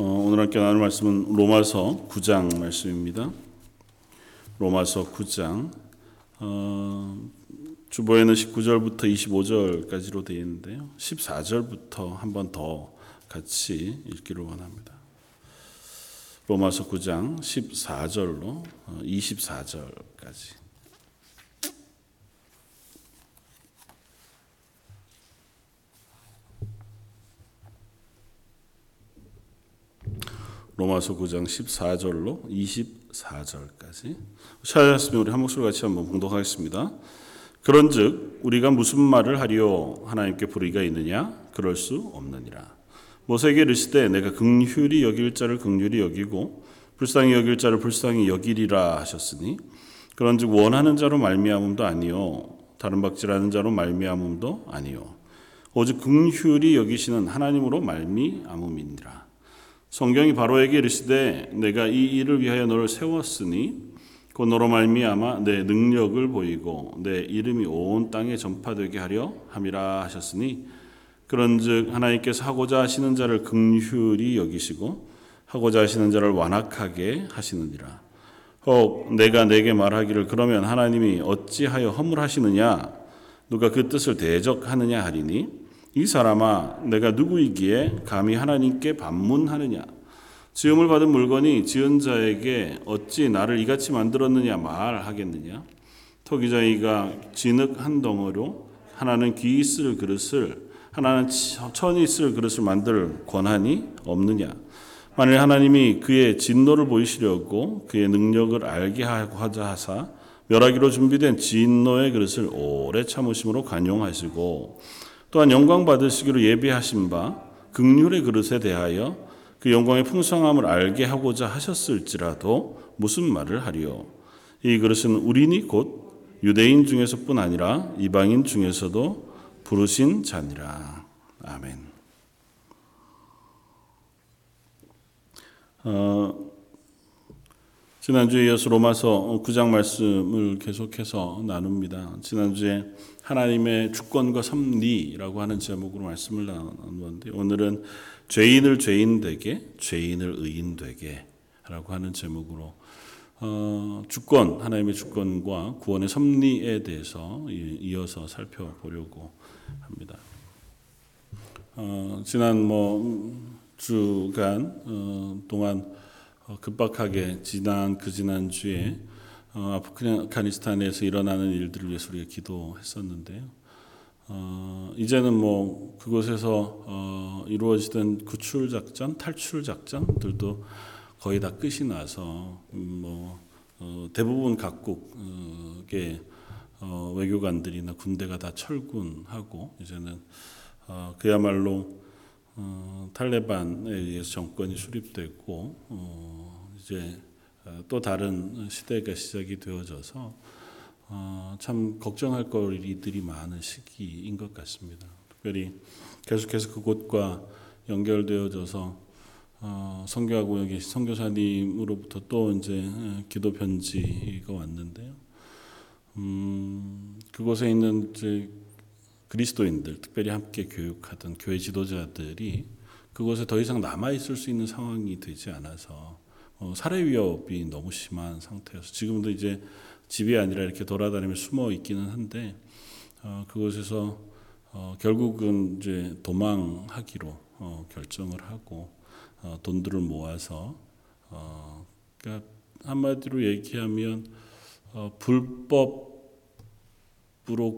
오늘 함께 나눌 말씀은 로마서 9장 말씀입니다. 로마서 9장 주보에는 19절부터 25절까지로 되어 있는데요. 14절부터 한 번 더 같이 읽기를 원합니다. 로마서 9장 14절로 24절까지. 로마서 9장 14절로 24절까지 찾았으면 우리 한 목소리 같이 한번 봉독하겠습니다. 그런즉 우리가 무슨 말을 하리요? 하나님께 불의가 있느냐? 그럴 수 없느니라. 모세에게 이르시되 내가 긍휼히 여길 자를 긍휼히 여기고 불쌍히 여길 자를 불쌍히 여기리라 하셨으니, 그런즉 원하는 자로 말미암음도 아니요 다른 박질하는 자로 말미암음도 아니요 오직 긍휼히 여기시는 하나님으로 말미암음이니라. 성경이 바로에게 이르시되 내가 이 일을 위하여 너를 세웠으니 곧 너로 말미암아 내 능력을 보이고 내 이름이 온 땅에 전파되게 하려 함이라 하셨으니, 그런즉 하나님께서 하고자 하시는 자를 긍휼히 여기시고 하고자 하시는 자를 완악하게 하시느니라. 혹 내가 내게 말하기를 그러면 하나님이 어찌하여 허물하시느냐? 누가 그 뜻을 대적하느냐 하리니, 이 사람아 내가 누구이기에 감히 하나님께 반문하느냐? 지음을 받은 물건이 지은 자에게 어찌 나를 이같이 만들었느냐 말하겠느냐? 토기장이가 진흙 한 덩어리로 하나는 귀 있을 그릇을 하나는 천이 있을 그릇을 만들 권한이 없느냐? 만일 하나님이 그의 진노를 보이시려고 그의 능력을 알게 하고자 하사 멸하기로 준비된 진노의 그릇을 오래 참으심으로 관용하시고, 또한 영광 받으시기로 예비하신 바 긍휼의 그릇에 대하여 그 영광의 풍성함을 알게 하고자 하셨을지라도 무슨 말을 하리요? 이 그릇은 우리니 곧 유대인 중에서뿐 아니라 이방인 중에서도 부르신 자니라. 아멘. 지난주에 이어서 로마서 9장 말씀을 계속해서 나눕니다. 지난주에 하나님의 주권과 섭리라고 하는 제목으로 말씀을 나누었는데, 오늘은 죄인을 죄인되게, 죄인을 의인되게 라고 하는 제목으로 주권, 하나님의 주권과 구원의 섭리에 대해서 이어서 살펴보려고 합니다. 지난 주간 동안 급박하게 지난주에 아프가니스탄에서 일어나는 일들을 위해서 우리가 기도했었는데요. 이제는 그곳에서 이루어지던 구출작전, 탈출작전들도 거의 다 끝이 나서 대부분 각국의 외교관들이나 군대가 다 철군하고, 이제는 그야말로 탈레반에 의해서 정권이 수립됐고, 이제 또 다른 시대가 시작이 되어져서 참 걱정할 거리들이 많은 시기인 것 같습니다. 특별히 계속해서 그곳과 연결되어져서 선교하고 계신 선교사님으로부터 또 이제 기도 편지가 왔는데요. 그곳에 있는 이제 그리스도인들, 특별히 함께 교육하던 교회 지도자들이 그곳에 더 이상 남아있을 수 있는 상황이 되지 않아서 살해 위협이 너무 심한 상태여서 지금도 이제 집이 아니라 이렇게 돌아다니며 숨어 있기는 한데, 그곳에서 결국은 이제 도망하기로 결정을 하고 돈들을 모아서, 그러니까 한마디로 얘기하면 불법으로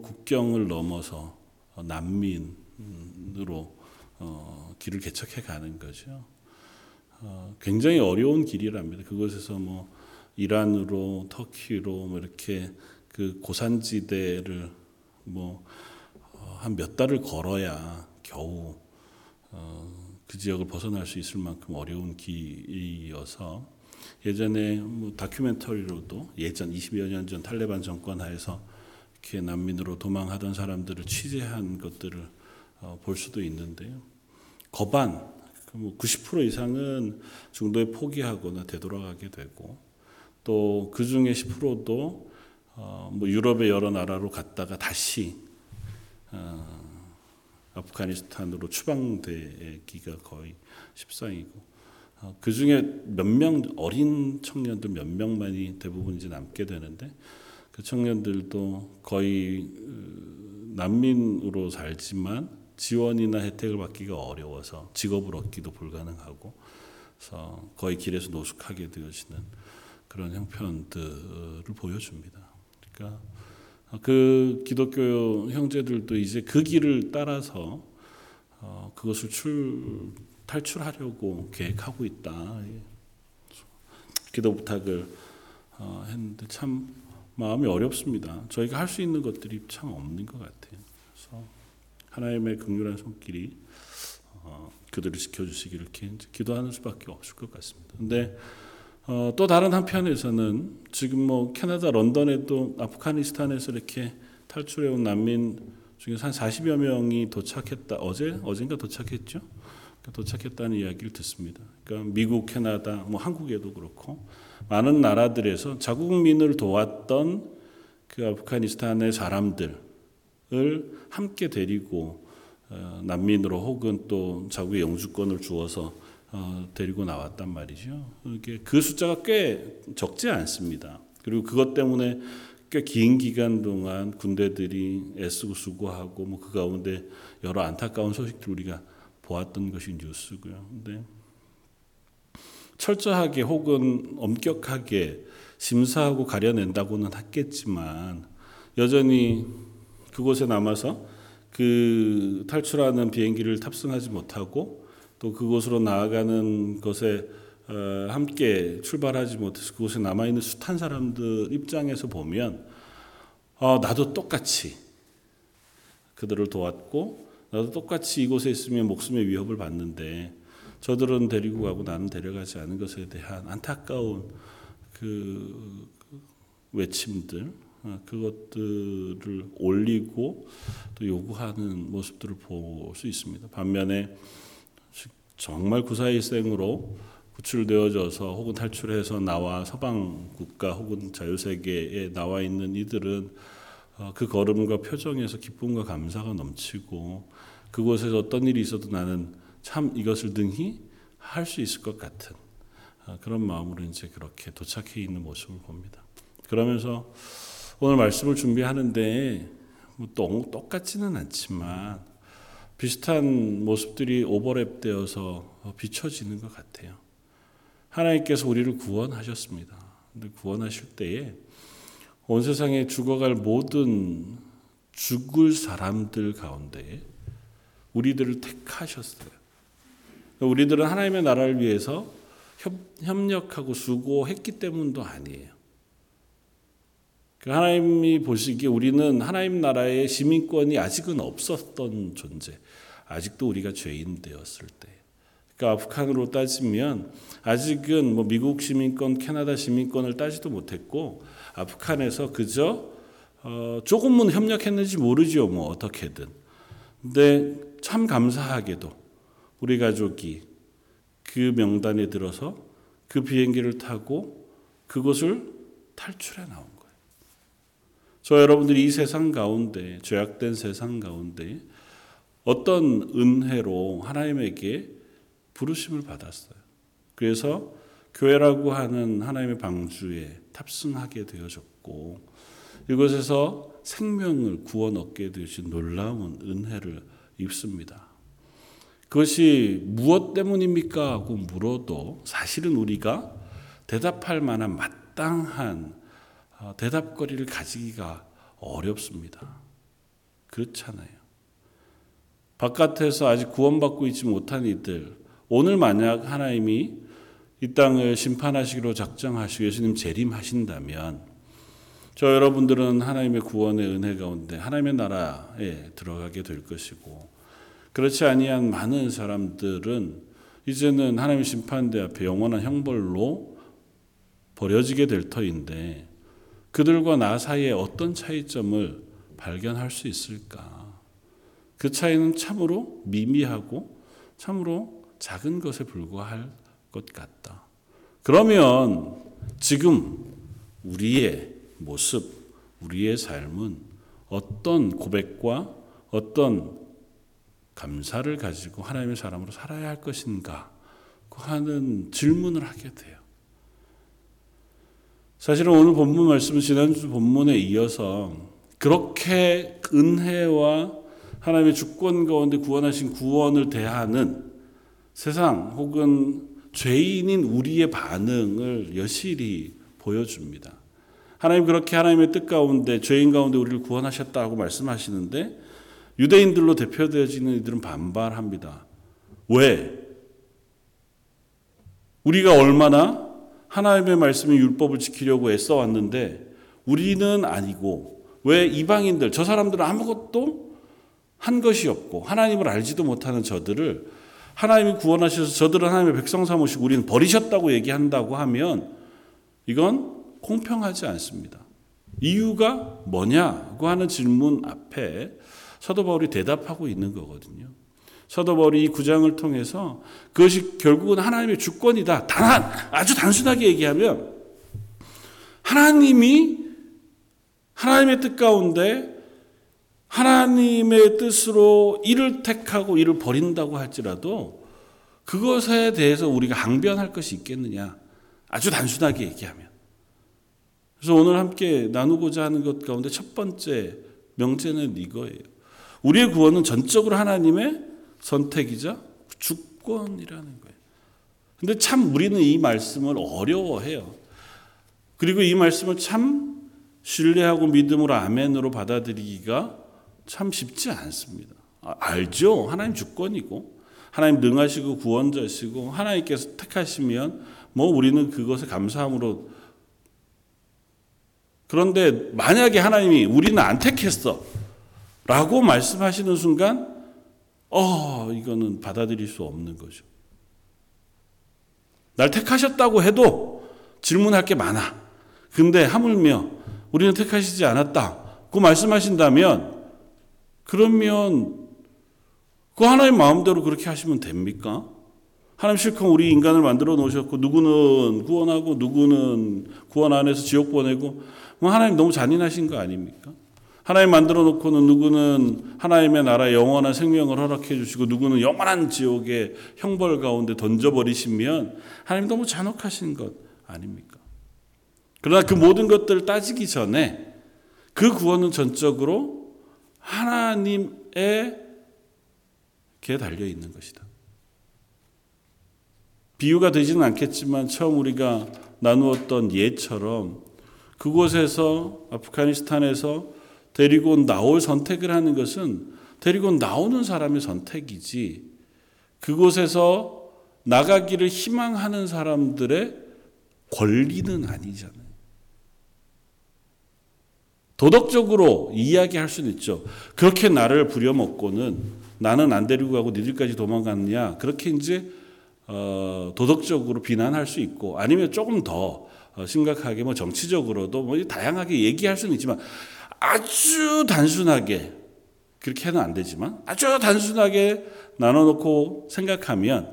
국경을 넘어서 난민으로 길을 개척해 가는 거죠. 굉장히 어려운 길이랍니다. 그곳에서 이란으로 터키로 이렇게 그 고산지대를 한 몇 달을 걸어야 겨우 그 지역을 벗어날 수 있을 만큼 어려운 길이어서, 예전에 다큐멘터리로도 예전 20여 년 전 탈레반 정권 하에서 이렇게 난민으로 도망하던 사람들을 취재한 것들을 볼 수도 있는데요. 거반 90% 이상은 중도에 포기하거나 되돌아가게 되고, 또 그 중에 10%도 유럽의 여러 나라로 갔다가 다시 아프가니스탄으로 추방되기가 거의 십상이고, 그 중에 몇 명 어린 청년들 몇 명만이 대부분 이제 남게 되는데, 그 청년들도 거의 난민으로 살지만 지원이나 혜택을 받기가 어려워서 직업을 얻기도 불가능하고, 그래서 거의 길에서 노숙하게 되어지는 그런 형편들을 보여줍니다. 그러니까 그 기독교 형제들도 이제 그 길을 따라서 그것을 탈출하려고 계획하고 있다. 기도 부탁을 했는데 참 마음이 어렵습니다. 저희가 할 수 있는 것들이 참 없는 것 같아요. 그래서 하나님의 긍휼한 손길이 그들을 지켜주시기를 기도하는 수밖에 없을 것 같습니다. 그런데 또 다른 한편에서는 지금 뭐 캐나다 런던에도 아프가니스탄에서 이렇게 탈출해온 난민 중에서 한 40여 명이 도착했다. 어젠가 도착했죠. 도착했다는 이야기를 듣습니다. 그러니까 미국, 캐나다, 뭐 한국에도 그렇고 많은 나라들에서 자국민을 도왔던 그 아프가니스탄의 사람들을 함께 데리고 난민으로 혹은 또 자국의 영주권을 주어서 데리고 나왔단 말이죠. 그 숫자가 꽤 적지 않습니다. 그리고 그것 때문에 꽤 긴 기간 동안 군대들이 애쓰고 수고하고 뭐 그 가운데 여러 안타까운 소식들 우리가 보았던 것이 뉴스고요. 근데 철저하게 혹은 엄격하게 심사하고 가려낸다고는 했겠지만 여전히 그곳에 남아서 그 탈출하는 비행기를 탑승하지 못하고 또 그곳으로 나아가는 것에 함께 출발하지 못해서 그곳에 남아있는 숱한 사람들 입장에서 보면 나도 똑같이 그들을 도왔고 나도 똑같이 이곳에 있으면 목숨의 위협을 받는데 저들은 데리고 가고 나는 데려가지 않은 것에 대한 안타까운 그 외침들, 그것들을 올리고 또 요구하는 모습들을 볼 수 있습니다. 반면에 정말 구사일생으로 구출되어져서 혹은 탈출해서 나와 서방 국가 혹은 자유세계에 나와 있는 이들은 그 걸음과 표정에서 기쁨과 감사가 넘치고 그곳에서 어떤 일이 있어도 나는 참 이것을 능히 할 수 있을 것 같은 그런 마음으로 이제 그렇게 도착해 있는 모습을 봅니다. 그러면서 오늘 말씀을 준비하는데 또 똑같지는 않지만 비슷한 모습들이 오버랩되어서 비춰지는 것 같아요. 하나님께서 우리를 구원하셨습니다. 근데 구원하실 때에 온 세상에 죽어갈 모든 죽을 사람들 가운데 우리들을 택하셨어요. 우리들은 하나님의 나라를 위해서 협력하고 수고했기 때문도 아니에요. 하나님이 보시기에 우리는 하나님 나라의 시민권이 아직은 없었던 존재, 아직도 우리가 죄인 되었을 때, 그러니까 아프간으로 따지면 아직은 뭐 미국 시민권, 캐나다 시민권을 따지도 못했고 아프간에서 그저 조금은 협력했는지 모르죠, 뭐 어떻게든. 근데 참 감사하게도 우리 가족이 그 명단에 들어서 그 비행기를 타고 그곳을 탈출해 나온 거예요. 저 여러분들이 이 세상 가운데, 죄악된 세상 가운데 어떤 은혜로 하나님에게 부르심을 받았어요. 그래서 교회라고 하는 하나님의 방주에 탑승하게 되어졌고 이곳에서 생명을 구원 얻게 되신 놀라운 은혜를 입습니다. 그것이 무엇 때문입니까? 하고 물어도 사실은 우리가 대답할 만한 마땅한 대답거리를 가지기가 어렵습니다. 그렇잖아요. 바깥에서 아직 구원받고 있지 못한 이들, 오늘 만약 하나님이 이 땅을 심판하시기로 작정하시고 예수님 재림하신다면 저 여러분들은 하나님의 구원의 은혜 가운데 하나님의 나라에 들어가게 될 것이고, 그렇지 아니한 많은 사람들은 이제는 하나님의 심판대 앞에 영원한 형벌로 버려지게 될 터인데 그들과 나 사이에 어떤 차이점을 발견할 수 있을까? 그 차이는 참으로 미미하고 참으로 작은 것에 불과할 것 같다. 그러면 지금 우리의 모습, 우리의 삶은 어떤 고백과 어떤 감사를 가지고 하나님의 사람으로 살아야 할 것인가? 하는 질문을 하게 돼요. 사실은 오늘 본문 말씀은 지난주 본문에 이어서 그렇게 은혜와 하나님의 주권 가운데 구원하신 구원을 대하는 세상 혹은 죄인인 우리의 반응을 여실히 보여줍니다. 하나님 그렇게 하나님의 뜻 가운데 죄인 가운데 우리를 구원하셨다고 말씀하시는데 유대인들로 대표되어지는 이들은 반발합니다. 왜? 우리가 얼마나 하나님의 말씀의 율법을 지키려고 애써왔는데 우리는 아니고 왜 이방인들, 저 사람들은 아무것도 한 것이 없고 하나님을 알지도 못하는 저들을 하나님이 구원하셔서 저들은 하나님의 백성 삼으시고 우리는 버리셨다고 얘기한다고 하면 이건 공평하지 않습니다. 이유가 뭐냐고 하는 질문 앞에 사도 바울이 대답하고 있는 거거든요. 사도 바울이 이 구장을 통해서 그것이 결국은 하나님의 주권이다. 아주 단순하게 얘기하면 하나님이 하나님의 뜻 가운데 하나님의 뜻으로 이를 택하고 이를 버린다고 할지라도 그것에 대해서 우리가 항변할 것이 있겠느냐. 아주 단순하게 얘기하면. 그래서 오늘 함께 나누고자 하는 것 가운데 첫 번째 명제는 이거예요. 우리의 구원은 전적으로 하나님의 선택이자 주권이라는 거예요. 근데 참 우리는 이 말씀을 어려워해요. 그리고 이 말씀을 참 신뢰하고 믿음으로 아멘으로 받아들이기가 참 쉽지 않습니다. 알죠. 하나님 주권이고 하나님 능하시고 구원자시고 하나님께서 택하시면 뭐 우리는 그것에 감사함으로. 그런데 만약에 하나님이 우리는 안 택했어 라고 말씀하시는 순간 이거는 받아들일 수 없는 거죠. 날 택하셨다고 해도 질문할 게 많아. 근데 하물며 우리는 택하시지 않았다고 말씀하신다면 그러면 그 하나님 마음대로 그렇게 하시면 됩니까? 하나님 실컷 우리 인간을 만들어 놓으셨고 누구는 구원하고 누구는 구원 안에서 지옥 보내고 뭐 하나님 너무 잔인하신 거 아닙니까? 하나님 만들어 놓고는 누구는 하나님의 나라에 영원한 생명을 허락해 주시고 누구는 영원한 지옥의 형벌 가운데 던져버리시면 하나님 너무 잔혹하신 것 아닙니까? 그러나 그 모든 것들을 따지기 전에 그 구원은 전적으로 하나님에게 달려있는 것이다. 비유가 되지는 않겠지만 처음 우리가 나누었던 예처럼 그곳에서 아프가니스탄에서 데리고 나올 선택을 하는 것은 데리고 나오는 사람의 선택이지 그곳에서 나가기를 희망하는 사람들의 권리는 아니잖아요. 도덕적으로 이야기할 수는 있죠. 그렇게 나를 부려먹고는 나는 안 데리고 가고 니들까지 도망갔냐 그렇게 이제 도덕적으로 비난할 수 있고 아니면 조금 더 심각하게 뭐 정치적으로도 뭐 다양하게 얘기할 수는 있지만 아주 단순하게 그렇게 해는 안 되지만 아주 단순하게 나눠놓고 생각하면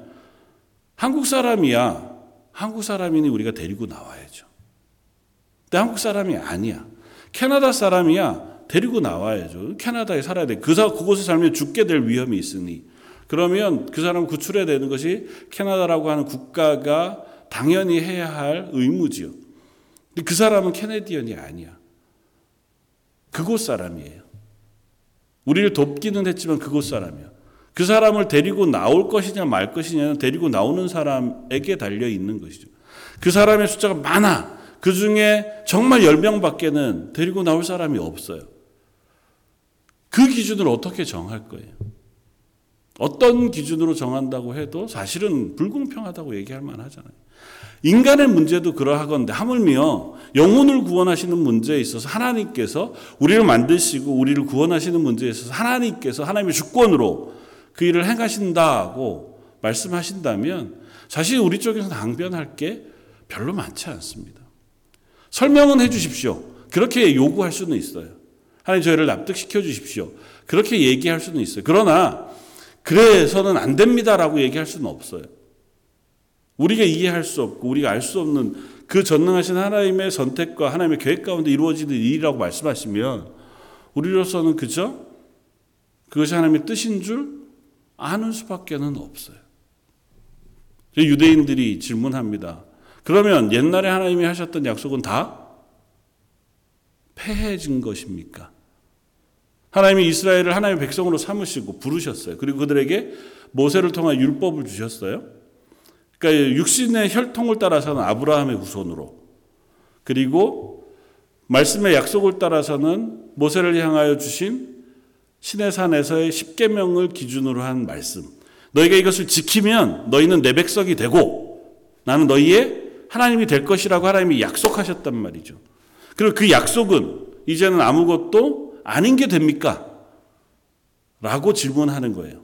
한국 사람이야. 한국 사람이니 우리가 데리고 나와야죠. 근데 한국 사람이 아니야. 캐나다 사람이야. 데리고 나와야죠. 캐나다에 살아야 돼. 그곳에 살면 죽게 될 위험이 있으니 그러면 그 사람 구출해야 되는 것이 캐나다라고 하는 국가가 당연히 해야 할 의무지요. 근데 그 사람은 캐네디언이 아니야. 그곳 사람이에요. 우리를 돕기는 했지만 그곳 사람이에요. 그 사람을 데리고 나올 것이냐 말 것이냐는 데리고 나오는 사람에게 달려있는 것이죠. 그 사람의 숫자가 많아. 그 중에 정말 10명 밖에는 데리고 나올 사람이 없어요. 그 기준을 어떻게 정할 거예요? 어떤 기준으로 정한다고 해도 사실은 불공평하다고 얘기할 만하잖아요. 인간의 문제도 그러하건대 하물며 영혼을 구원하시는 문제에 있어서 하나님께서 우리를 만드시고 우리를 구원하시는 문제에 있어서 하나님께서 하나님의 주권으로 그 일을 행하신다고 말씀하신다면 사실 우리 쪽에서는 항변할 게 별로 많지 않습니다. 설명은 해 주십시오. 그렇게 요구할 수는 있어요. 하나님 저희를 납득시켜 주십시오. 그렇게 얘기할 수는 있어요. 그러나 그래서는 안 됩니다라고 얘기할 수는 없어요. 우리가 이해할 수 없고 우리가 알 수 없는 그 전능하신 하나님의 선택과 하나님의 계획 가운데 이루어지는 일이라고 말씀하시면 우리로서는 그저 그것이 하나님의 뜻인 줄 아는 수밖에는 없어요. 유대인들이 질문합니다. 그러면 옛날에 하나님이 하셨던 약속은 다 폐해진 것입니까? 하나님이 이스라엘을 하나님의 백성으로 삼으시고 부르셨어요. 그리고 그들에게 모세를 통한 율법을 주셨어요. 그러니까 육신의 혈통을 따라서는 아브라함의 후손으로, 그리고 말씀의 약속을 따라서는 모세를 향하여 주신 시내산에서의 십계명을 기준으로 한 말씀, 너희가 이것을 지키면 너희는 내 백성이 되고 나는 너희의 하나님이 될 것이라고 하나님이 약속하셨단 말이죠. 그리고 그 약속은 이제는 아무것도 아닌 게 됩니까? 라고 질문하는 거예요.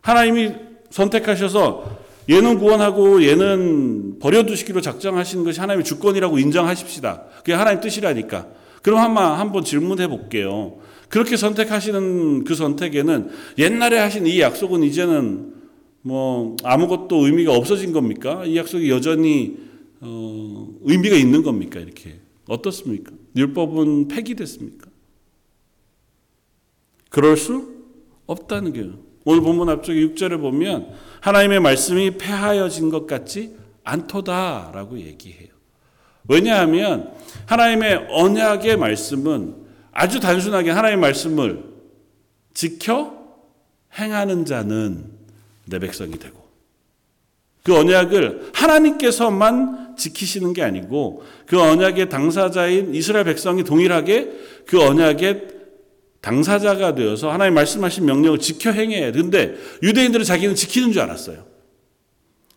하나님이 선택하셔서 얘는 구원하고 얘는 버려두시기로 작정하시는 것이 하나님의 주권이라고 인정하십시다. 그게 하나님 뜻이라니까. 그럼 한번 질문해 볼게요. 그렇게 선택하시는 그 선택에는 옛날에 하신 이 약속은 이제는 아무것도 의미가 없어진 겁니까? 이 약속이 여전히 의미가 있는 겁니까? 이렇게 어떻습니까? 율법은 폐기됐습니까? 그럴 수 없다는 거예요. 오늘 본문 앞쪽에 6절에 보면 하나님의 말씀이 폐하여진 것 같지 않도다라고 얘기해요. 왜냐하면 하나님의 언약의 말씀은 아주 단순하게 하나님의 말씀을 지켜 행하는 자는 내 백성이 되고, 그 언약을 하나님께서만 지키시는 게 아니고 그 언약의 당사자인 이스라엘 백성이 동일하게 그 언약의 당사자가 되어서 하나님 말씀하신 명령을 지켜 행해야. 그런데 유대인들은 자기는 지키는 줄 알았어요.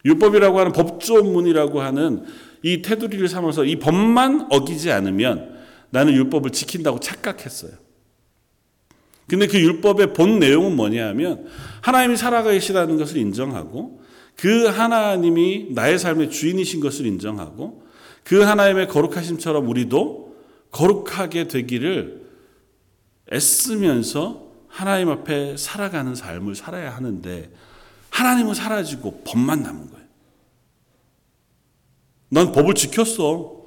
율법이라고 하는 법조문이라고 하는 이 테두리를 삼아서 이 법만 어기지 않으면 나는 율법을 지킨다고 착각했어요. 근데 그 율법의 본 내용은 뭐냐 하면 하나님이 살아계시다는 것을 인정하고, 그 하나님이 나의 삶의 주인이신 것을 인정하고, 그 하나님의 거룩하심처럼 우리도 거룩하게 되기를 애쓰면서 하나님 앞에 살아가는 삶을 살아야 하는데, 하나님은 사라지고 법만 남은 거예요. 난 법을 지켰어.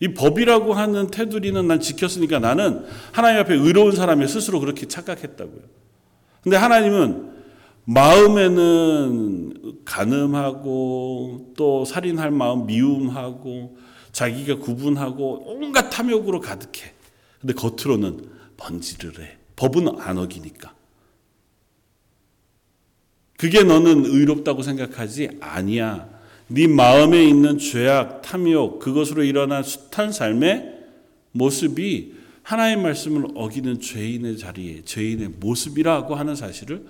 이 법이라고 하는 테두리는 난 지켰으니까 나는 하나님 앞에 의로운 사람이, 스스로 그렇게 착각했다고요. 근데 하나님은 마음에는 간음하고 또 살인할 마음 미움하고 자기가 구분하고 온갖 탐욕으로 가득해. 근데 겉으로는 번지를 해. 법은 안 어기니까. 그게 너는 의롭다고 생각하지 아니야. 네 마음에 있는 죄악, 탐욕, 그것으로 일어난 숱한 삶의 모습이 하나님의 말씀을 어기는 죄인의 자리에, 죄인의 모습이라고 하는 사실을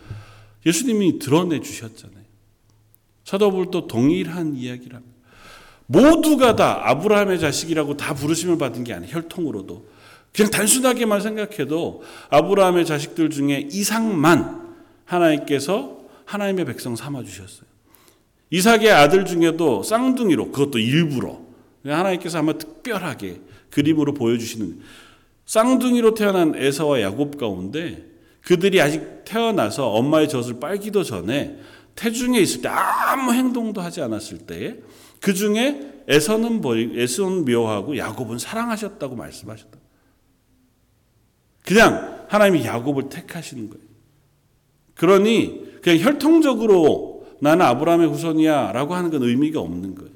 예수님이 드러내 주셨잖아요. 사도 바울도 동일한 이야기랍니다. 모두가 다 아브라함의 자식이라고 다 부르심을 받은 게 아니에요. 혈통으로도. 그냥 단순하게만 생각해도 아브라함의 자식들 중에 이삭만 하나님께서 하나님의 백성 삼아주셨어요. 이삭의 아들 중에도 쌍둥이로, 그것도 일부러 하나님께서 아마 특별하게 그림으로 보여주시는, 쌍둥이로 태어난 에서와 야곱 가운데 그들이 아직 태어나서 엄마의 젖을 빨기도 전에 태중에 있을 때 아무 행동도 하지 않았을 때에 그 중에 에서는 미워하고 야곱은 사랑하셨다고 말씀하셨다. 그냥 하나님이 야곱을 택하시는 거예요. 그러니 그냥 혈통적으로 나는 아브라함의 후손이야 라고 하는 건 의미가 없는 거예요.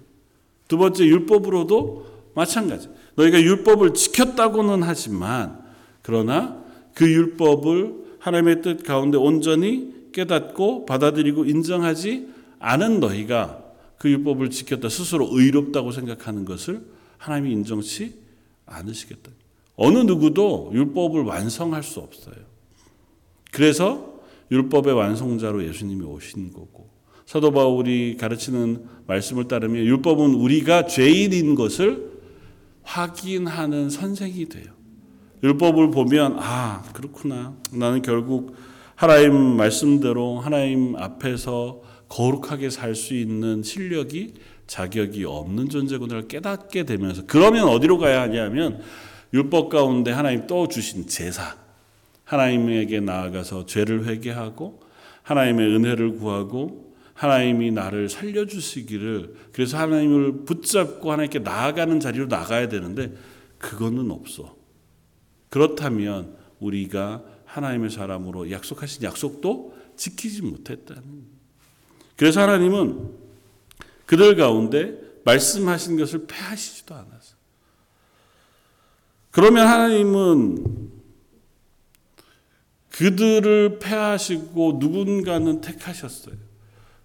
두 번째, 율법으로도 마찬가지. 너희가 율법을 지켰다고는 하지만 그러나 그 율법을 하나님의 뜻 가운데 온전히 깨닫고 받아들이고 인정하지 않은 너희가 그 율법을 지켰다, 스스로 의롭다고 생각하는 것을 하나님이 인정치 않으시겠다. 어느 누구도 율법을 완성할 수 없어요. 그래서 율법의 완성자로 예수님이 오신 거고, 사도 바울이 가르치는 말씀을 따르면 율법은 우리가 죄인인 것을 확인하는 선생이 돼요. 율법을 보면 그렇구나. 나는 결국 하나님 말씀대로 하나님 앞에서 거룩하게 살 수 있는 실력이, 자격이 없는 존재구나를 깨닫게 되면서, 그러면 어디로 가야 하냐면 율법 가운데 하나님 떠주신 제사, 하나님에게 나아가서 죄를 회개하고 하나님의 은혜를 구하고 하나님이 나를 살려주시기를, 그래서 하나님을 붙잡고 하나님께 나아가는 자리로 나가야 되는데 그거는 없어. 그렇다면 우리가 하나님의 사람으로 약속하신 약속도 지키지 못했다는. 그래서 하나님은 그들 가운데 말씀하신 것을 폐하시지도 않아서. 그러면 하나님은 그들을 폐하시고 누군가는 택하셨어요.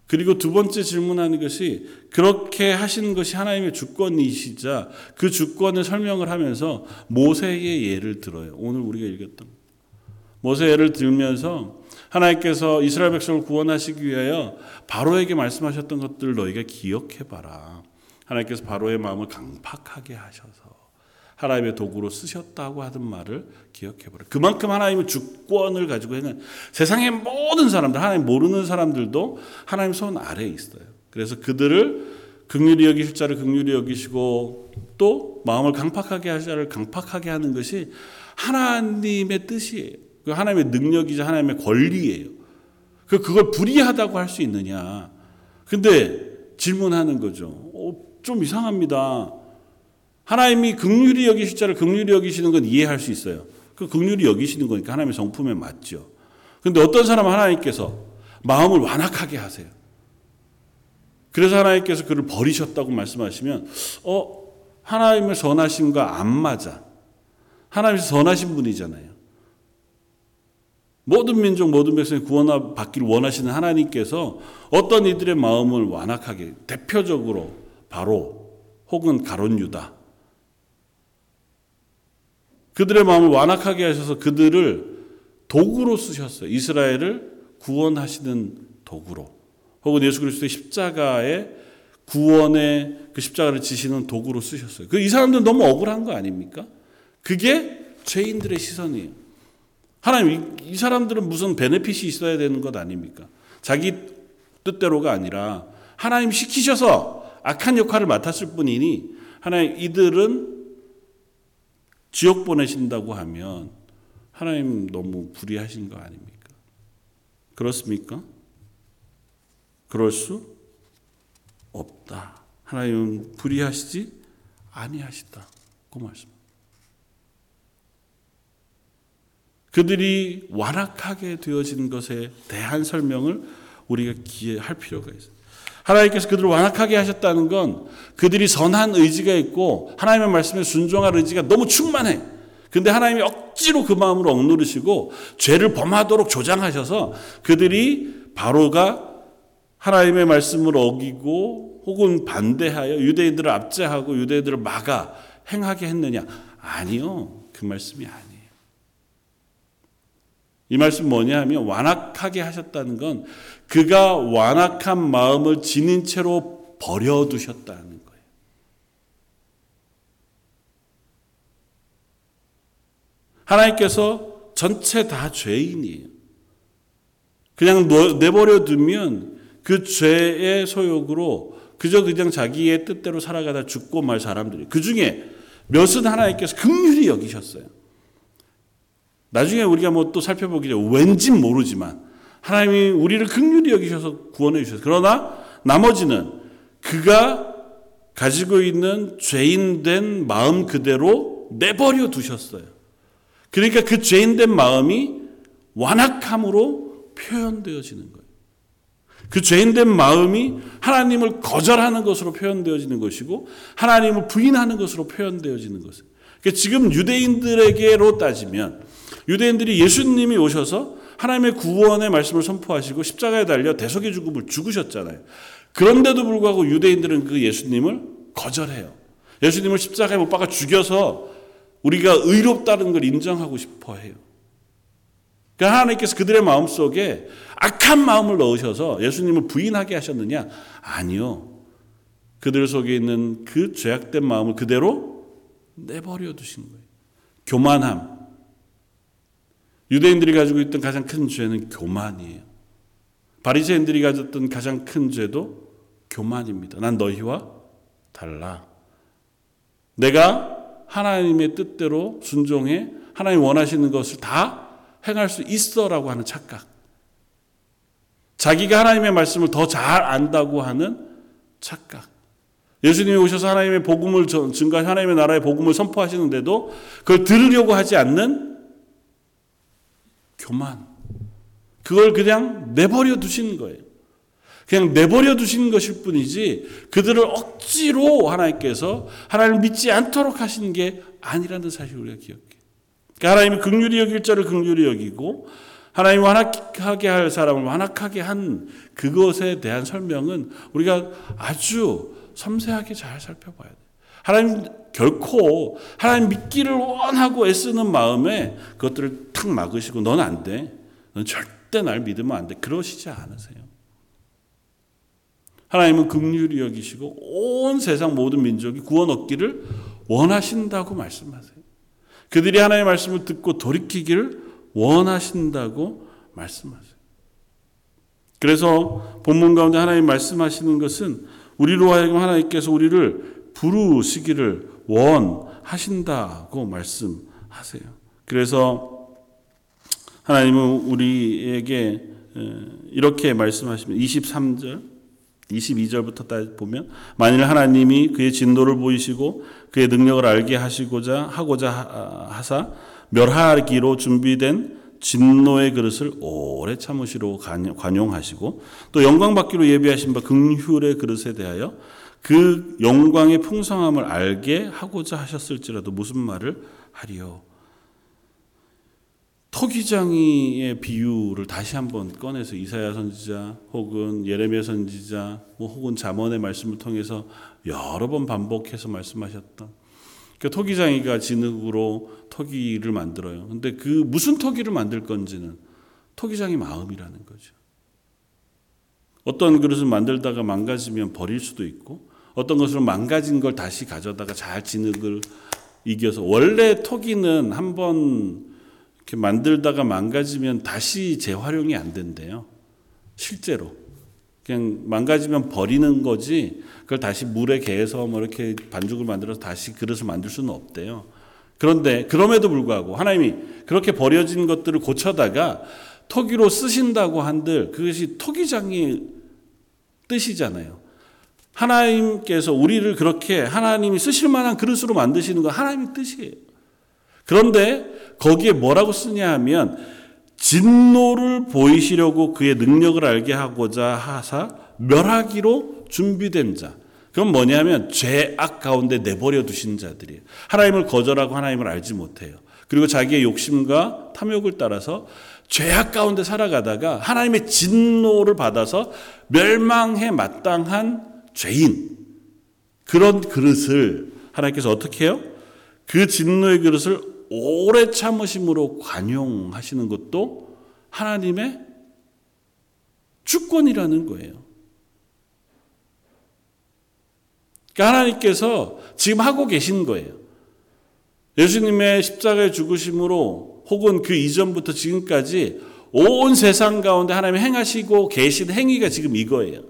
그리고 두 번째 질문하는 것이, 그렇게 하시는 것이 하나님의 주권이시자 그 주권을 설명을 하면서 모세의 예를 들어요. 오늘 우리가 읽었던 모세의 예를 들면서 하나님께서 이스라엘 백성을 구원하시기 위하여 바로에게 말씀하셨던 것들을 너희가 기억해봐라. 하나님께서 바로의 마음을 강팍하게 하셔서 하나님의 도구로 쓰셨다고 하던 말을 기억해보라. 그만큼 하나님의 주권을 가지고 있는 세상의 모든 사람들, 하나님 모르는 사람들도 하나님 손 아래에 있어요. 그래서 그들을 긍휼히 여기실 자를 긍휼히 여기시고 또 마음을 강팍하게 하실 자를 강팍하게 하는 것이 하나님의 뜻이에요. 하나님의 능력이자 하나님의 권리예요. 그걸 불의하다고 할 수 있느냐. 근데 질문하는 거죠. 좀 이상합니다. 하나님이 긍휼히 여기실 자를 긍휼히 여기시는 건 이해할 수 있어요. 그 긍휼히 여기시는 거니까 하나님의 성품에 맞죠. 그런데 어떤 사람은 하나님께서 마음을 완악하게 하세요. 그래서 하나님께서 그를 버리셨다고 말씀하시면 하나님의 선하심과 안 맞아. 하나님이 선하신 분이잖아요. 모든 민족 모든 백성이 구원받기를 원하시는 하나님께서 어떤 이들의 마음을 완악하게, 대표적으로 바로 혹은 가롯 유다, 그들의 마음을 완악하게 하셔서 그들을 도구로 쓰셨어요. 이스라엘을 구원하시는 도구로, 혹은 예수 그리스도의 십자가의 구원의 그 십자가를 지시는 도구로 쓰셨어요. 이 사람들은 너무 억울한 거 아닙니까? 그게 죄인들의 시선이에요. 하나님, 이 사람들은 무슨 베네핏이 있어야 되는 것 아닙니까? 자기 뜻대로가 아니라 하나님 시키셔서 악한 역할을 맡았을 뿐이니 하나님 이들은 지옥 보내신다고 하면 하나님 너무 불의하신 거 아닙니까? 그렇습니까? 그럴 수 없다. 하나님은 불의하시지 아니하시다. 그 말씀. 그들이 완악하게 되어진 것에 대한 설명을 우리가 기회할 필요가 있어요. 하나님께서 그들을 완악하게 하셨다는 건 그들이 선한 의지가 있고 하나님의 말씀에 순종할 의지가 너무 충만해. 근데 하나님이 억지로 그 마음을 억누르시고 죄를 범하도록 조장하셔서 그들이 바로가 하나님의 말씀을 어기고 혹은 반대하여 유대인들을 압제하고 유대인들을 막아 행하게 했느냐? 아니요. 그 말씀이 아니에요. 이 말씀 뭐냐 하면, 완악하게 하셨다는 건 그가 완악한 마음을 지닌 채로 버려두셨다는 거예요. 하나님께서 전체 다 죄인이에요. 그냥 내버려두면 그 죄의 소욕으로 그냥 자기의 뜻대로 살아가다 죽고 말 사람들이, 그 중에 몇은 하나님께서 긍휼히 여기셨어요. 나중에 우리가 또 살펴보기죠. 왠진 모르지만 하나님이 우리를 긍휼히 여기셔서 구원해 주셨어요. 그러나 나머지는 그가 가지고 있는 죄인된 마음 그대로 내버려 두셨어요. 그러니까 그 죄인된 마음이 완악함으로 표현되어지는 거예요. 그 죄인된 마음이 하나님을 거절하는 것으로 표현되어지는 것이고 하나님을 부인하는 것으로 표현되어지는 것이에요. 그러니까 지금 유대인들에게로 따지면 유대인들이 예수님이 오셔서 하나님의 구원의 말씀을 선포하시고 십자가에 달려 대속의 죽음을 죽으셨잖아요. 그런데도 불구하고 유대인들은 그 예수님을 거절해요. 예수님을 십자가에 못 박아 죽여서 우리가 의롭다는 걸 인정하고 싶어해요. 그러니까 하나님께서 그들의 마음속에 악한 마음을 넣으셔서 예수님을 부인하게 하셨느냐? 아니요. 그들 속에 있는 그 죄악된 마음을 그대로 내버려 두신 거예요. 교만함. 유대인들이 가지고 있던 가장 큰 죄는 교만이에요. 바리새인들이 가졌던 가장 큰 죄도 교만입니다. 난 너희와 달라. 내가 하나님의 뜻대로 순종해 하나님 원하시는 것을 다 행할 수 있어라고 하는 착각. 자기가 하나님의 말씀을 더 잘 안다고 하는 착각. 예수님이 오셔서 하나님의 복음을 증거하시고 하나님의 나라의 복음을 선포하시는데도 그걸 들으려고 하지 않는 교만. 그걸 그냥 내버려 두시는 거예요. 그냥 내버려 두신 것일 뿐이지 그들을 억지로 하나님께서 하나님을 믿지 않도록 하신 게 아니라는 사실을 우리가 기억해요. 그러니까 하나님이 긍휼히 여길 자를 긍휼히 여기고 하나님을 완악하게 할 사람을 완악하게 한 그것에 대한 설명은 우리가 아주 섬세하게 잘 살펴봐야 돼요. 하나님 결코 하나님 믿기를 원하고 애쓰는 마음에 그것들을 탁 막으시고 넌 안 돼. 넌 절대 날 믿으면 안 돼. 그러시지 않으세요. 하나님은 긍휼히 여기시고 온 세상 모든 민족이 구원 얻기를 원하신다고 말씀하세요. 그들이 하나님의 말씀을 듣고 돌이키기를 원하신다고 말씀하세요. 그래서 본문 가운데 하나님 말씀하시는 것은 우리로 하여금 하나님께서 우리를 부르시기를 원하신다고 말씀하세요. 그래서 하나님은 우리에게 이렇게 말씀하십니다. 23절 22절부터 보면 만일 하나님이 그의 진노를 보이시고 그의 능력을 알게 하고자 하사 멸하기로 준비된 진노의 그릇을 오래 참으시로 관용하시고 또 영광받기로 예비하신 바 긍휼의 그릇에 대하여 그 영광의 풍성함을 알게 하고자 하셨을지라도 무슨 말을 하리요. 토기장이의 비유를 다시 한번 꺼내서 이사야 선지자 혹은 예레미야 선지자 혹은 잠언의 말씀을 통해서 여러 번 반복해서 말씀하셨던 그 토기장이가 진흙으로 토기를 만들어요. 근데 그 무슨 토기를 만들 건지는 토기장이 마음이라는 거죠. 어떤 그릇을 만들다가 망가지면 버릴 수도 있고 어떤 것으로 망가진 걸 다시 가져다가 잘 진흙을 이겨서 원래 토기는 한번 이렇게 만들다가 망가지면 다시 재활용이 안 된대요. 실제로. 그냥 망가지면 버리는 거지 그걸 다시 물에 개해서 뭐 이렇게 반죽을 만들어서 다시 그릇을 만들 수는 없대요. 그런데 그럼에도 불구하고 하나님이 그렇게 버려진 것들을 고쳐다가 토기로 쓰신다고 한들 그것이 토기장의 뜻이잖아요. 하나님께서 우리를 그렇게 하나님이 쓰실 만한 그릇으로 만드시는 건 하나님의 뜻이에요. 그런데 거기에 뭐라고 쓰냐 하면 진노를 보이시려고 그의 능력을 알게 하고자 하사 멸하기로 준비된 자. 그건 뭐냐면 죄악 가운데 내버려 두신 자들이에요. 하나님을 거절하고 하나님을 알지 못해요. 그리고 자기의 욕심과 탐욕을 따라서 죄악 가운데 살아가다가 하나님의 진노를 받아서 멸망에 마땅한 죄인. 그런 그릇을 하나님께서 어떻게 해요? 그 진노의 그릇을 오래 참으심으로 관용하시는 것도 하나님의 주권이라는 거예요. 그러니까 하나님께서 지금 하고 계신 거예요. 예수님의 십자가의 죽으심으로 혹은 그 이전부터 지금까지 온 세상 가운데 하나님이 행하시고 계신 행위가 지금 이거예요.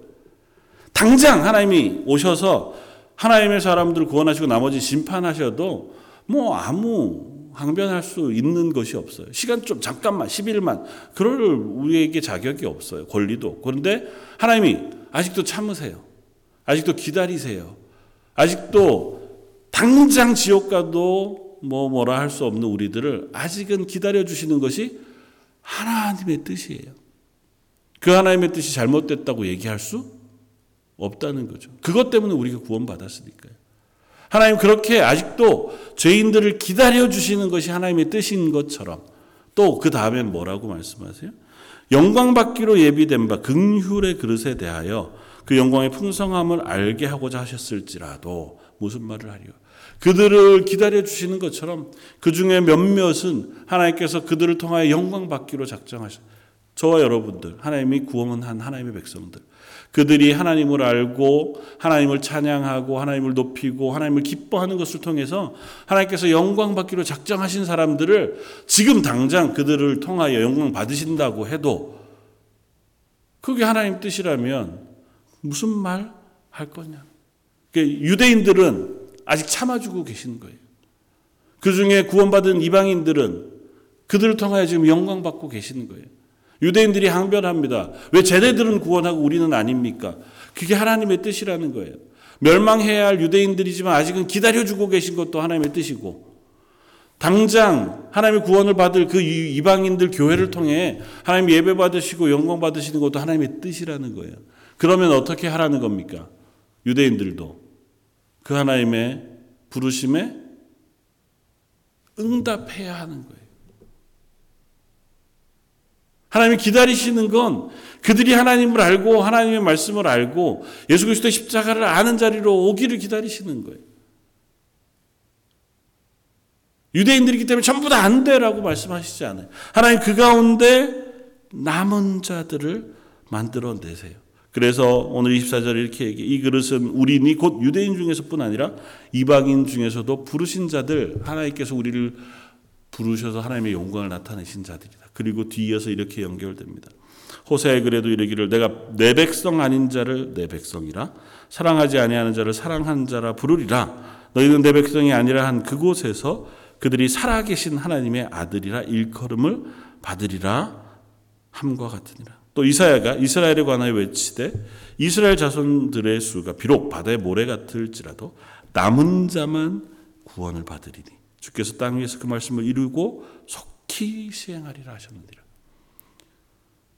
당장 하나님이 오셔서 하나님의 사람들을 구원하시고 나머지 심판하셔도 뭐 아무 항변할 수 있는 것이 없어요. 시간 좀 잠깐만 10일만 그럴 우리에게 자격이 없어요. 권리도. 그런데 하나님이 아직도 참으세요. 아직도 기다리세요. 아직도 당장 지옥 가도 뭐라 할 수 없는 우리들을 아직은 기다려주시는 것이 하나님의 뜻이에요. 그 하나님의 뜻이 잘못됐다고 얘기할 수 없다는 거죠. 그것 때문에 우리가 구원받았으니까요. 하나님 그렇게 아직도 죄인들을 기다려주시는 것이 하나님의 뜻인 것처럼 또 그 다음엔 뭐라고 말씀하세요? 영광받기로 예비된 바 긍휼의 그릇에 대하여 그 영광의 풍성함을 알게 하고자 하셨을지라도 무슨 말을 하리요? 그들을 기다려주시는 것처럼 그 중에 몇몇은 하나님께서 그들을 통하여 영광받기로 작정하셨어요. 저와 여러분들 하나님이 구원한 하나님의 백성들 그들이 하나님을 알고 하나님을 찬양하고 하나님을 높이고 하나님을 기뻐하는 것을 통해서 하나님께서 영광받기로 작정하신 사람들을 지금 당장 그들을 통하여 영광받으신다고 해도 그게 하나님 뜻이라면 무슨 말 할 거냐. 유대인들은 아직 참아주고 계신 거예요. 그중에 구원받은 이방인들은 그들을 통하여 지금 영광받고 계시는 거예요. 유대인들이 항변합니다. 왜 쟤네들은 구원하고 우리는 아닙니까? 그게 하나님의 뜻이라는 거예요. 멸망해야 할 유대인들이지만 아직은 기다려주고 계신 것도 하나님의 뜻이고 당장 하나님의 구원을 받을 그 이방인들 교회를 통해 하나님 예배받으시고 영광받으시는 것도 하나님의 뜻이라는 거예요. 그러면 어떻게 하라는 겁니까? 유대인들도 그 하나님의 부르심에 응답해야 하는 거예요. 하나님이 기다리시는 건 그들이 하나님을 알고 하나님의 말씀을 알고 예수 그리스도의 십자가를 아는 자리로 오기를 기다리시는 거예요. 유대인들이기 때문에 전부 다 안 돼라고 말씀하시지 않아요. 하나님 그 가운데 남은 자들을 만들어내세요. 그래서 오늘 24절에 이렇게 얘기해요. 이 그릇은 우리니 곧 유대인 중에서뿐 아니라 이방인 중에서도 부르신 자들, 하나님께서 우리를 부르셔서 하나님의 영광을 나타내신 자들이다. 그리고 뒤이어서 이렇게 연결됩니다. 호세아의 글에도 이르기를 내가 내 백성 아닌 자를 내 백성이라 사랑하지 아니하는 자를 사랑한 자라 부르리라. 너희는 내 백성이 아니라 한 그곳에서 그들이 살아계신 하나님의 아들이라 일컬음을 받으리라 함과 같으니라. 또 이사야가 이스라엘에 관하여 외치되 이스라엘 자손들의 수가 비록 바다의 모래 같을지라도 남은 자만 구원을 받으리니 주께서 땅 위에서 그 말씀을 이루고 속히 시행하리라 하셨느니라.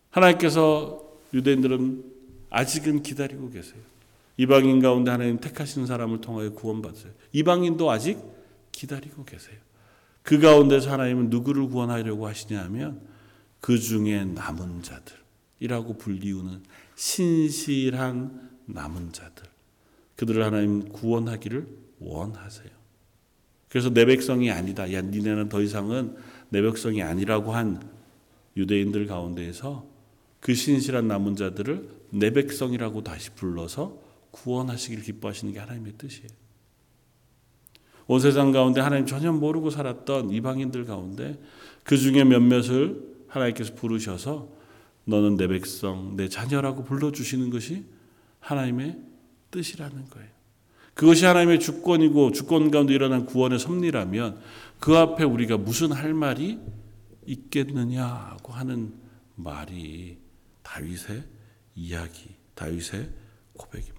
하나님께서 유대인들은 아직은 기다리고 계세요. 이방인 가운데 하나님 택하신 사람을 통하여 구원받으세요. 이방인도 아직 기다리고 계세요. 그 가운데서 하나님은 누구를 구원하려고 하시냐 하면 그 중에 남은 자들이라고 불리우는 신실한 남은 자들, 그들을 하나님 구원하기를 원하세요. 그래서 내 백성이 아니다, 야 니네는 더 이상은 내 백성이 아니라고 한 유대인들 가운데에서 그 신실한 남은 자들을 내 백성이라고 다시 불러서 구원하시길 기뻐하시는 게 하나님의 뜻이에요. 온 세상 가운데 하나님 전혀 모르고 살았던 이방인들 가운데 그 중에 몇몇을 하나님께서 부르셔서 너는 내 백성, 내 자녀라고 불러주시는 것이 하나님의 뜻이라는 거예요. 그것이 하나님의 주권이고 주권 가운데 일어난 구원의 섭리라면 그 앞에 우리가 무슨 할 말이 있겠느냐고 하는 말이 다윗의 이야기, 다윗의 고백입니다.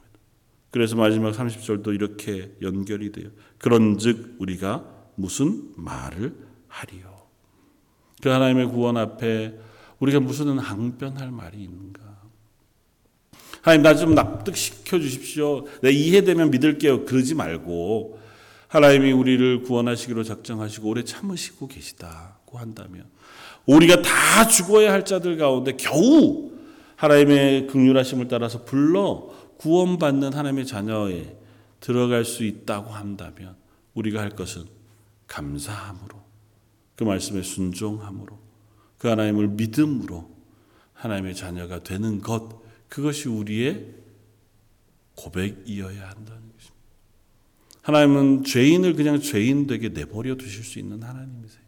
그래서 마지막 30절도 이렇게 연결이 돼요. 그런즉 우리가 무슨 말을 하리요. 그 하나님의 구원 앞에 우리가 무슨 항변할 말이 있는가. 하나님 나 좀 납득시켜 주십시오. 내가 이해되면 믿을게요. 그러지 말고 하나님이 우리를 구원하시기로 작정하시고 오래 참으시고 계시다고 한다면 우리가 다 죽어야 할 자들 가운데 겨우 하나님의 긍휼하심을 따라서 불러 구원받는 하나님의 자녀에 들어갈 수 있다고 한다면 우리가 할 것은 감사함으로, 그 말씀에 순종함으로, 그 하나님을 믿음으로 하나님의 자녀가 되는 것, 그것이 우리의 고백이어야 한다는 것입니다. 하나님은 죄인을 그냥 죄인 되게 내버려 두실 수 있는 하나님이세요.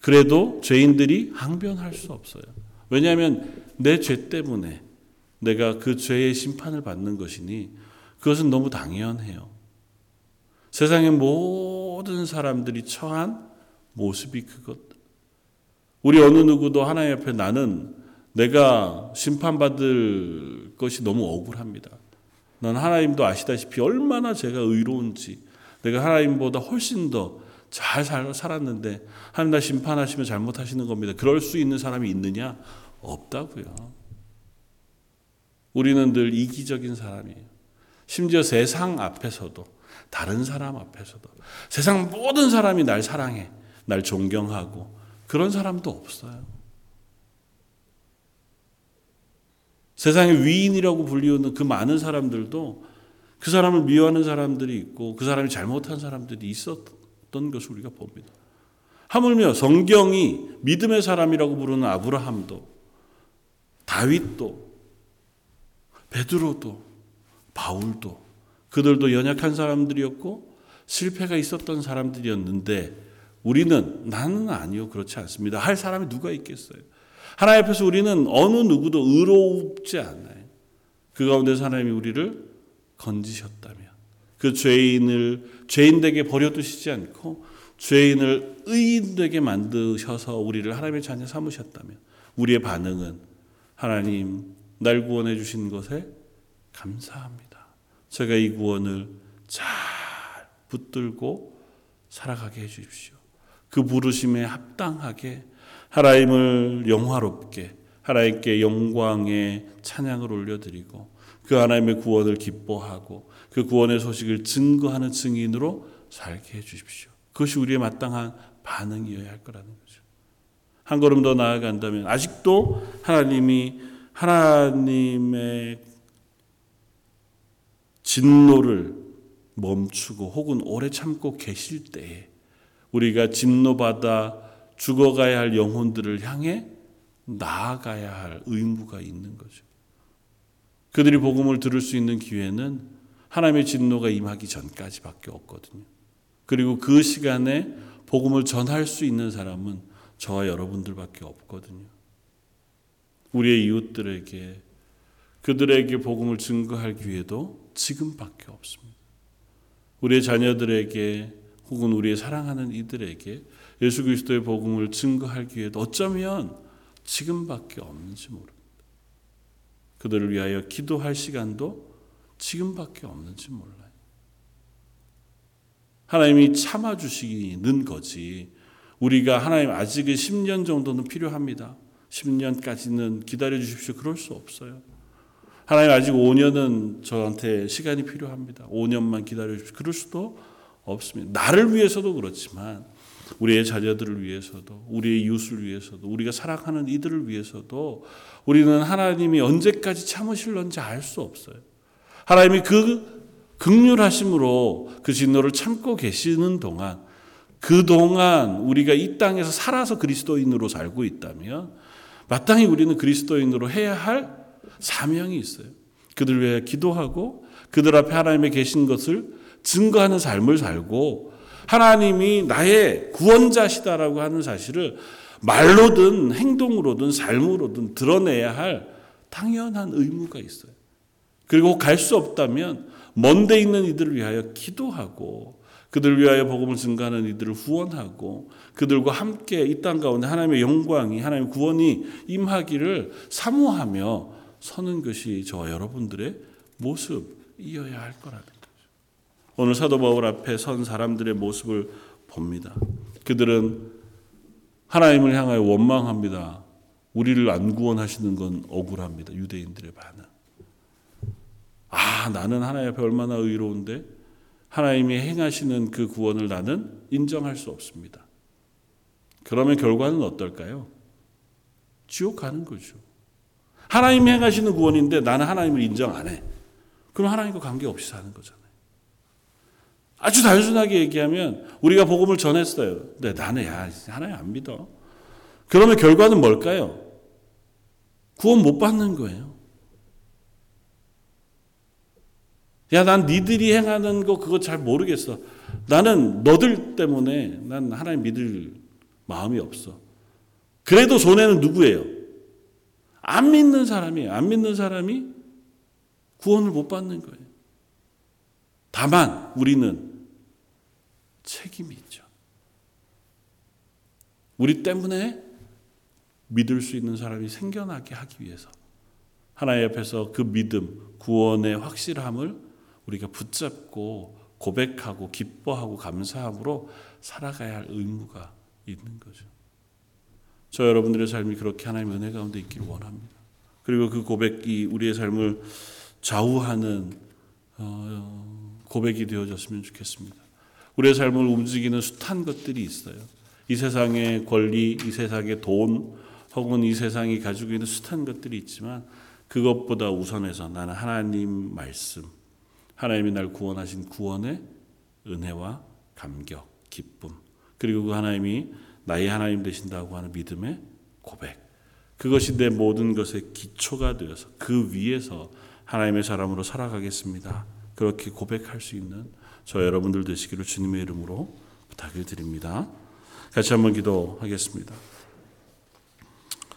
그래도 죄인들이 항변할 수 없어요. 왜냐하면 내 죄 때문에 내가 그 죄의 심판을 받는 것이니 그것은 너무 당연해요. 세상의 모든 사람들이 처한 모습이 그것. 우리 어느 누구도 하나님 앞에 나는 내가 심판받을 것이 너무 억울합니다. 난 하나님도 아시다시피 얼마나 제가 의로운지, 내가 하나님보다 훨씬 더 잘 살았는데 하나님 나 심판하시면 잘못하시는 겁니다. 그럴 수 있는 사람이 있느냐? 없다고요. 우리는 늘 이기적인 사람이에요. 심지어 세상 앞에서도, 다른 사람 앞에서도, 세상 모든 사람이 날 사랑해, 날 존경하고, 그런 사람도 없어요. 세상의 위인이라고 불리우는 그 많은 사람들도 그 사람을 미워하는 사람들이 있고 그 사람이 잘못한 사람들이 있었던 것을 우리가 봅니다. 하물며 성경이 믿음의 사람이라고 부르는 아브라함도, 다윗도, 베드로도, 바울도, 그들도 연약한 사람들이었고 실패가 있었던 사람들이었는데 우리는 나는 아니요, 그렇지 않습니다 할 사람이 누가 있겠어요. 하나님 앞에서 우리는 어느 누구도 의롭지 않아요. 그 가운데서 하나님이 우리를 건지셨다면 그 죄인을 죄인되게 버려두시지 않고 죄인을 의인되게 만드셔서 우리를 하나님의 자녀 삼으셨다면 우리의 반응은 하나님 날 구원해 주신 것에 감사합니다. 제가 이 구원을 잘 붙들고 살아가게 해 주십시오. 그 부르심에 합당하게 하나님을 영화롭게 하나님께 영광의 찬양을 올려드리고 그 하나님의 구원을 기뻐하고 그 구원의 소식을 증거하는 증인으로 살게 해주십시오. 그것이 우리의 마땅한 반응이어야 할 거라는 거죠. 한 걸음 더 나아간다면 아직도 하나님의 진노를 멈추고 혹은 오래 참고 계실 때에 우리가 진노받아 죽어가야 할 영혼들을 향해 나아가야 할 의무가 있는 거죠. 그들이 복음을 들을 수 있는 기회는 하나님의 진노가 임하기 전까지밖에 없거든요. 그리고 그 시간에 복음을 전할 수 있는 사람은 저와 여러분들밖에 없거든요. 우리의 이웃들에게 그들에게 복음을 증거할 기회도 지금밖에 없습니다. 우리의 자녀들에게 혹은 우리의 사랑하는 이들에게 예수 그리스도의 복음을 증거할 기회도 어쩌면 지금밖에 없는지 모릅니다. 그들을 위하여 기도할 시간도 지금밖에 없는지 몰라요. 하나님이 참아주시는 거지 우리가 하나님 아직은 10년 정도는 필요합니다. 10년까지는 기다려주십시오. 그럴 수 없어요. 하나님 아직 5년은 저한테 시간이 필요합니다. 5년만 기다려주십시오. 그럴 수도 없습니다. 나를 위해서도 그렇지만 우리의 자녀들을 위해서도 우리의 이웃을 위해서도 우리가 사랑하는 이들을 위해서도 우리는 하나님이 언제까지 참으실런지 알 수 없어요. 하나님이 그 긍휼하심으로 그 진노를 참고 계시는 동안 그동안 우리가 이 땅에서 살아서 그리스도인으로 살고 있다면 마땅히 우리는 그리스도인으로 해야 할 사명이 있어요. 그들 위해 기도하고 그들 앞에 하나님의 계신 것을 증거하는 삶을 살고 하나님이 나의 구원자시다라고 하는 사실을 말로든 행동으로든 삶으로든 드러내야 할 당연한 의무가 있어요. 그리고 갈 수 없다면 먼 데 있는 이들을 위하여 기도하고 그들을 위하여 복음을 증거하는 이들을 후원하고 그들과 함께 이 땅 가운데 하나님의 영광이 하나님의 구원이 임하기를 사모하며 서는 것이 저와 여러분들의 모습이어야 할 거라는 거죠. 오늘 사도 바울 앞에 선 사람들의 모습을 봅니다. 그들은 하나님을 향하여 원망합니다. 우리를 안 구원하시는 건 억울합니다. 유대인들의 반응. 나는 하나님 앞에 얼마나 의로운데 하나님이 행하시는 그 구원을 나는 인정할 수 없습니다. 그러면 결과는 어떨까요? 지옥 가는 거죠. 하나님이 행하시는 구원인데 나는 하나님을 인정 안 해. 그럼 하나님과 관계없이 사는 거잖아요. 아주 단순하게 얘기하면 우리가 복음을 전했어요. 근데 나는 하나님 안 믿어. 그러면 결과는 뭘까요? 구원 못 받는 거예요. 난 니들이 행하는 거 그거 잘 모르겠어. 나는 너들 때문에 난 하나님 믿을 마음이 없어. 그래도 손해는 누구예요? 안 믿는 사람이에요. 안 믿는 사람이 구원을 못 받는 거예요. 다만 우리는 책임이 있죠. 우리 때문에 믿을 수 있는 사람이 생겨나게 하기 위해서 하나님 앞에서 그 믿음, 구원의 확실함을 우리가 붙잡고 고백하고 기뻐하고 감사함으로 살아가야 할 의무가 있는 거죠. 저 여러분들의 삶이 그렇게 하나님의 은혜 가운데 있기를 원합니다. 그리고 그 고백이 우리의 삶을 좌우하는 고백이 되어졌으면 좋겠습니다. 우리의 삶을 움직이는 숱한 것들이 있어요. 이 세상의 권리, 이 세상의 돈 혹은 이 세상이 가지고 있는 숱한 것들이 있지만 그것보다 우선해서 나는 하나님 말씀, 하나님이 날 구원하신 구원의 은혜와 감격, 기쁨 그리고 그 하나님이 나의 하나님 되신다고 하는 믿음의 고백. 그것이 내 모든 것의 기초가 되어서 그 위에서 하나님의 사람으로 살아가겠습니다. 그렇게 고백할 수 있는 저 여러분들 되시기를 주님의 이름으로 부탁을 드립니다. 같이 한번 기도하겠습니다.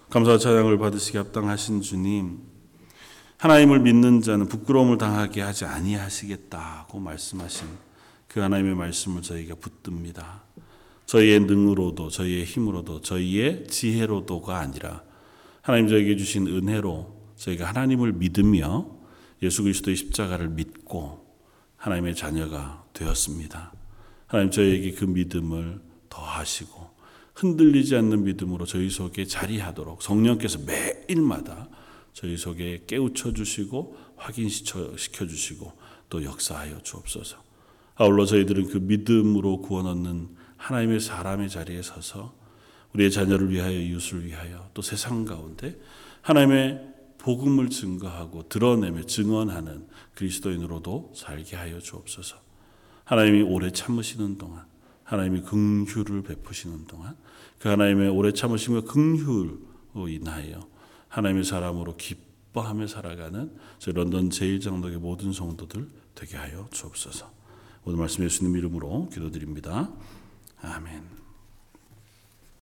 감사와 찬양을 받으시기 합당하신 주님, 하나님을 믿는 자는 부끄러움을 당하게 하지 아니하시겠다고 말씀하신 그 하나님의 말씀을 저희가 붙듭니다. 저희의 능으로도 저희의 힘으로도 저희의 지혜로도가 아니라 하나님 저에게 주신 은혜로 저희가 하나님을 믿으며 예수 그리스도의 십자가를 믿고 하나님의 자녀가 되었습니다. 하나님 저희에게 그 믿음을 더하시고 흔들리지 않는 믿음으로 저희 속에 자리하도록 성령께서 매일마다 저희 속에 깨우쳐 주시고 확인시켜 주시고 또 역사하여 주옵소서. 아울러 저희들은 그 믿음으로 구원 얻는 하나님의 사람의 자리에 서서 우리의 자녀를 위하여 이웃을 위하여 또 세상 가운데 하나님의 복음을 증거하고 드러내며 증언하는 그리스도인으로도 살게 하여 주옵소서. 하나님이 오래 참으시는 동안 하나님이 긍휼을 베푸시는 동안 그 하나님의 오래 참으심과 긍휼로 인하여 하나님의 사람으로 기뻐하며 살아가는 저희 런던 제1장로교의 모든 성도들 되게 하여 주옵소서. 오늘 말씀 예수님 이름으로 기도드립니다. 아멘.